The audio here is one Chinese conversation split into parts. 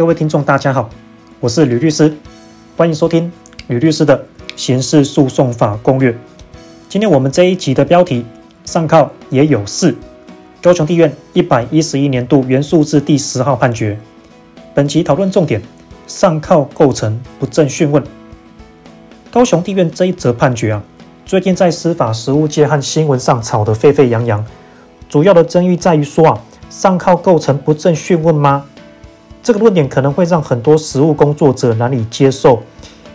各位听众大家好，我是吕律师，欢迎收听吕律师的刑事诉讼法攻略。今天我们这一集的标题上铐也有事，高雄地院111年度原诉字第10号判决。本集讨论重点，上铐构成不正讯问。高雄地院这一则判决最近在司法实务界和新闻上吵得沸沸扬扬，主要的争议在于说上铐构成不正讯问吗？这个论点可能会让很多实务工作者难以接受，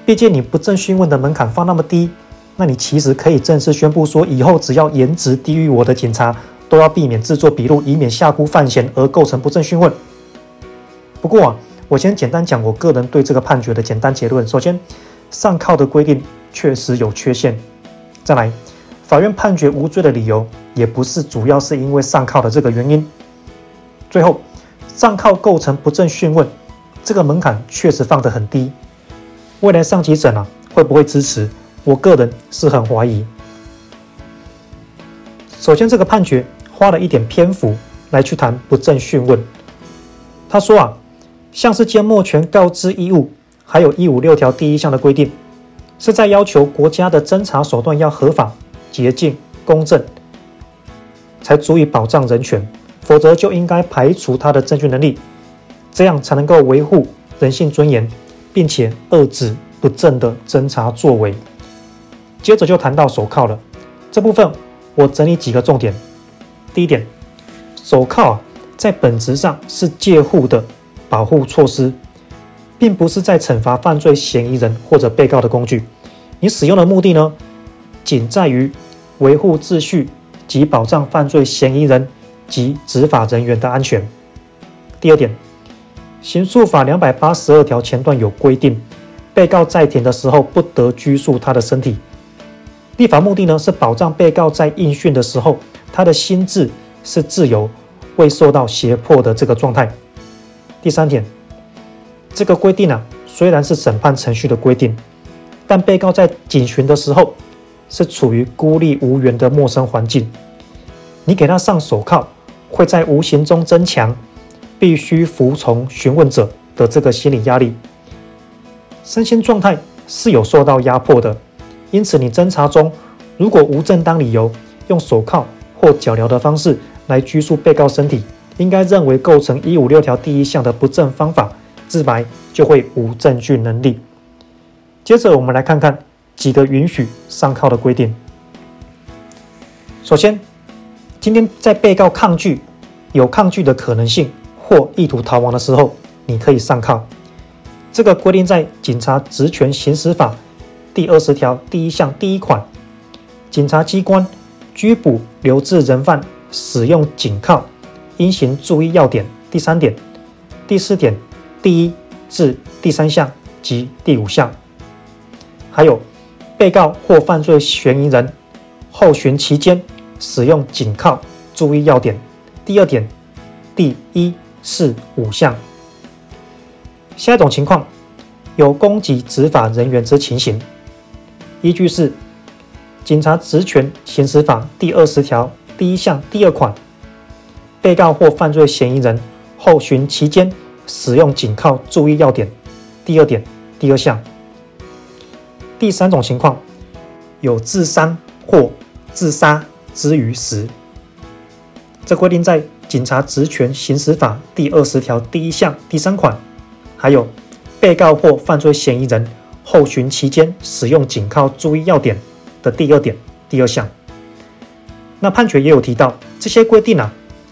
毕竟你不正讯问的门槛放那么低，那你其实可以正式宣布说，以后只要颜值低于我的警察，都要避免制作笔录，以免下估犯嫌而构成不正讯问。不过我先简单讲我个人对这个判决的简单结论。首先，上铐的规定确实有缺陷。再来，法院判决无罪的理由也不是主要是因为上铐的这个原因。最后，上铐构成不正讯问，这个门槛确实放得很低。未来上级审会不会支持？我个人是很怀疑。首先，这个判决花了一点篇幅来去谈不正讯问。他说像是缄默权告知义务，还有156条第一项的规定，是在要求国家的侦查手段要合法、洁净、公正，才足以保障人权。否则就应该排除他的证据能力，这样才能够维护人性尊严，并且遏制不正的侦查作为。接着就谈到手铐了，这部分我整理几个重点。第一点，手铐在本质上是戒护的保护措施，并不是在惩罚犯罪嫌疑人或者被告的工具。你使用的目的呢，仅在于维护秩序及保障犯罪嫌疑人及执法人员的安全。第二点，刑诉法282条前段有规定，被告在庭的时候不得拘束他的身体。立法目的呢，是保障被告在应讯的时候，他的心智是自由、未受到胁迫的这个状态。第三点，这个规定虽然是审判程序的规定，但被告在警询的时候是处于孤立无援的陌生环境，你给他上手铐，会在无形中增强必须服从询问者的这个心理压力，身心状态是有受到压迫的。因此你侦查中如果无正当理由用手铐或脚镣的方式来拘束被告身体，应该认为构成156条第一项的不正方法，自白就会无证据能力。接着我们来看看几个允许上铐的规定。首先，今天在被告抗拒、有抗拒的可能性或意图逃亡的时候，你可以上铐。这个规定在《警察职权行使法》第20条第一项第一款，警察机关拘捕、留置人犯使用警铐，应行注意要点第3点、第4点、第1至第3项及第5项。还有，被告或犯罪嫌疑人候询期间使用警铐，注意要点第2点第1至5项。下一种情况，有攻击执法人员之情形，依据是《警察职权行使法》第20条第一项第二款，被告或犯罪嫌疑人候询期间使用警铐，注意要点第2点第2项。第三种情况，有自伤或自杀之于时，这规定在《警察职权行使法》第20条第一项第三款，还有被告或犯罪嫌疑人候询期间使用警铐，注意要点的第2点第2项。那判决也有提到，这些规定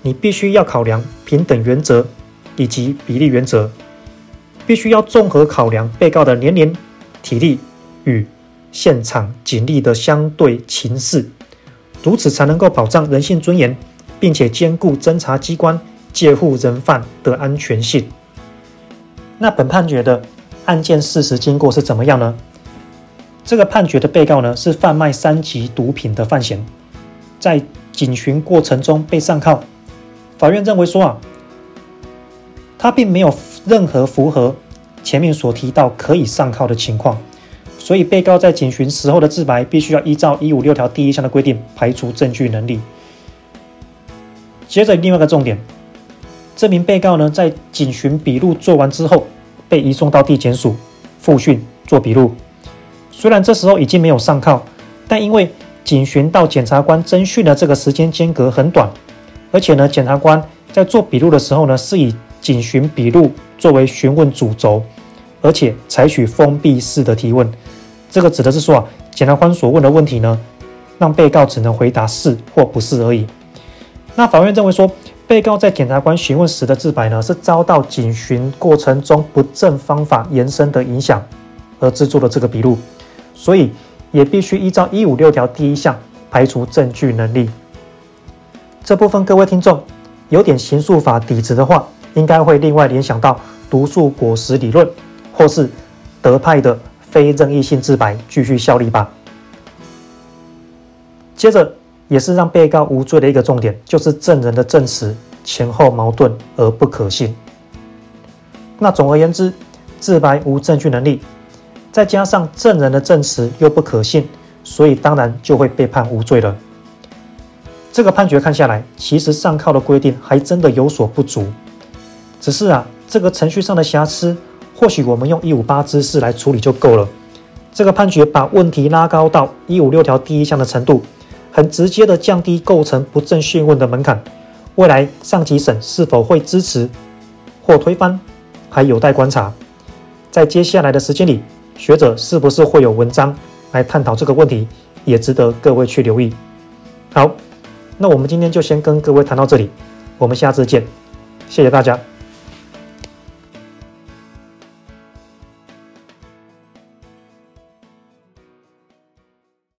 你必须要考量平等原则以及比例原则，必须要综合考量被告的年龄、体力与现场警力的相对情势，如此才能够保障人性尊严，并且兼顾侦查机关戒护人犯的安全性。那本判决的案件事实经过是怎么样呢？这个判决的被告是贩卖3级毒品的犯嫌，在警询过程中被上铐。法院认为说他并没有任何符合前面所提到可以上铐的情况，所以被告在警询时候的自白必须要依照156条第一项的规定排除证据能力。接着另外一个重点，这名被告呢，在警询笔录做完之后，被移送到地检署复讯做笔录。虽然这时候已经没有上铐，但因为警询到检察官侦讯的这个时间间隔很短，而且呢，检察官在做笔录的时候呢，是以警询笔录作为询问主轴，而且采取封闭式的提问。这个指的是说啊，检察官所问的问题呢，让被告只能回答是或不是而已。那法院认为说，被告在检察官询问时的自白呢，是遭到警询过程中不正方法延伸的影响而制作的这个笔录，所以也必须依照156条第一项排除证据能力。这部分各位听众有点刑诉法底子的话，应该会另外联想到毒树果实理论，或是德派的非任意性自白继续效力吧。接着也是让被告无罪的一个重点，就是证人的证词前后矛盾而不可信。那总而言之，自白无证据能力，再加上证人的证词又不可信，所以当然就会被判无罪了。这个判决看下来，其实上铐的规定还真的有所不足。只是啊，这个程序上的瑕疵，或许我们用158知识来处理就够了。这个判决把问题拉高到156条第一项的程度，很直接的降低构成不正讯问的门槛，未来上级审是否会支持或推翻，还有待观察。在接下来的时间里，学者是不是会有文章来探讨这个问题，也值得各位去留意。好，那我们今天就先跟各位谈到这里，我们下次见，谢谢大家。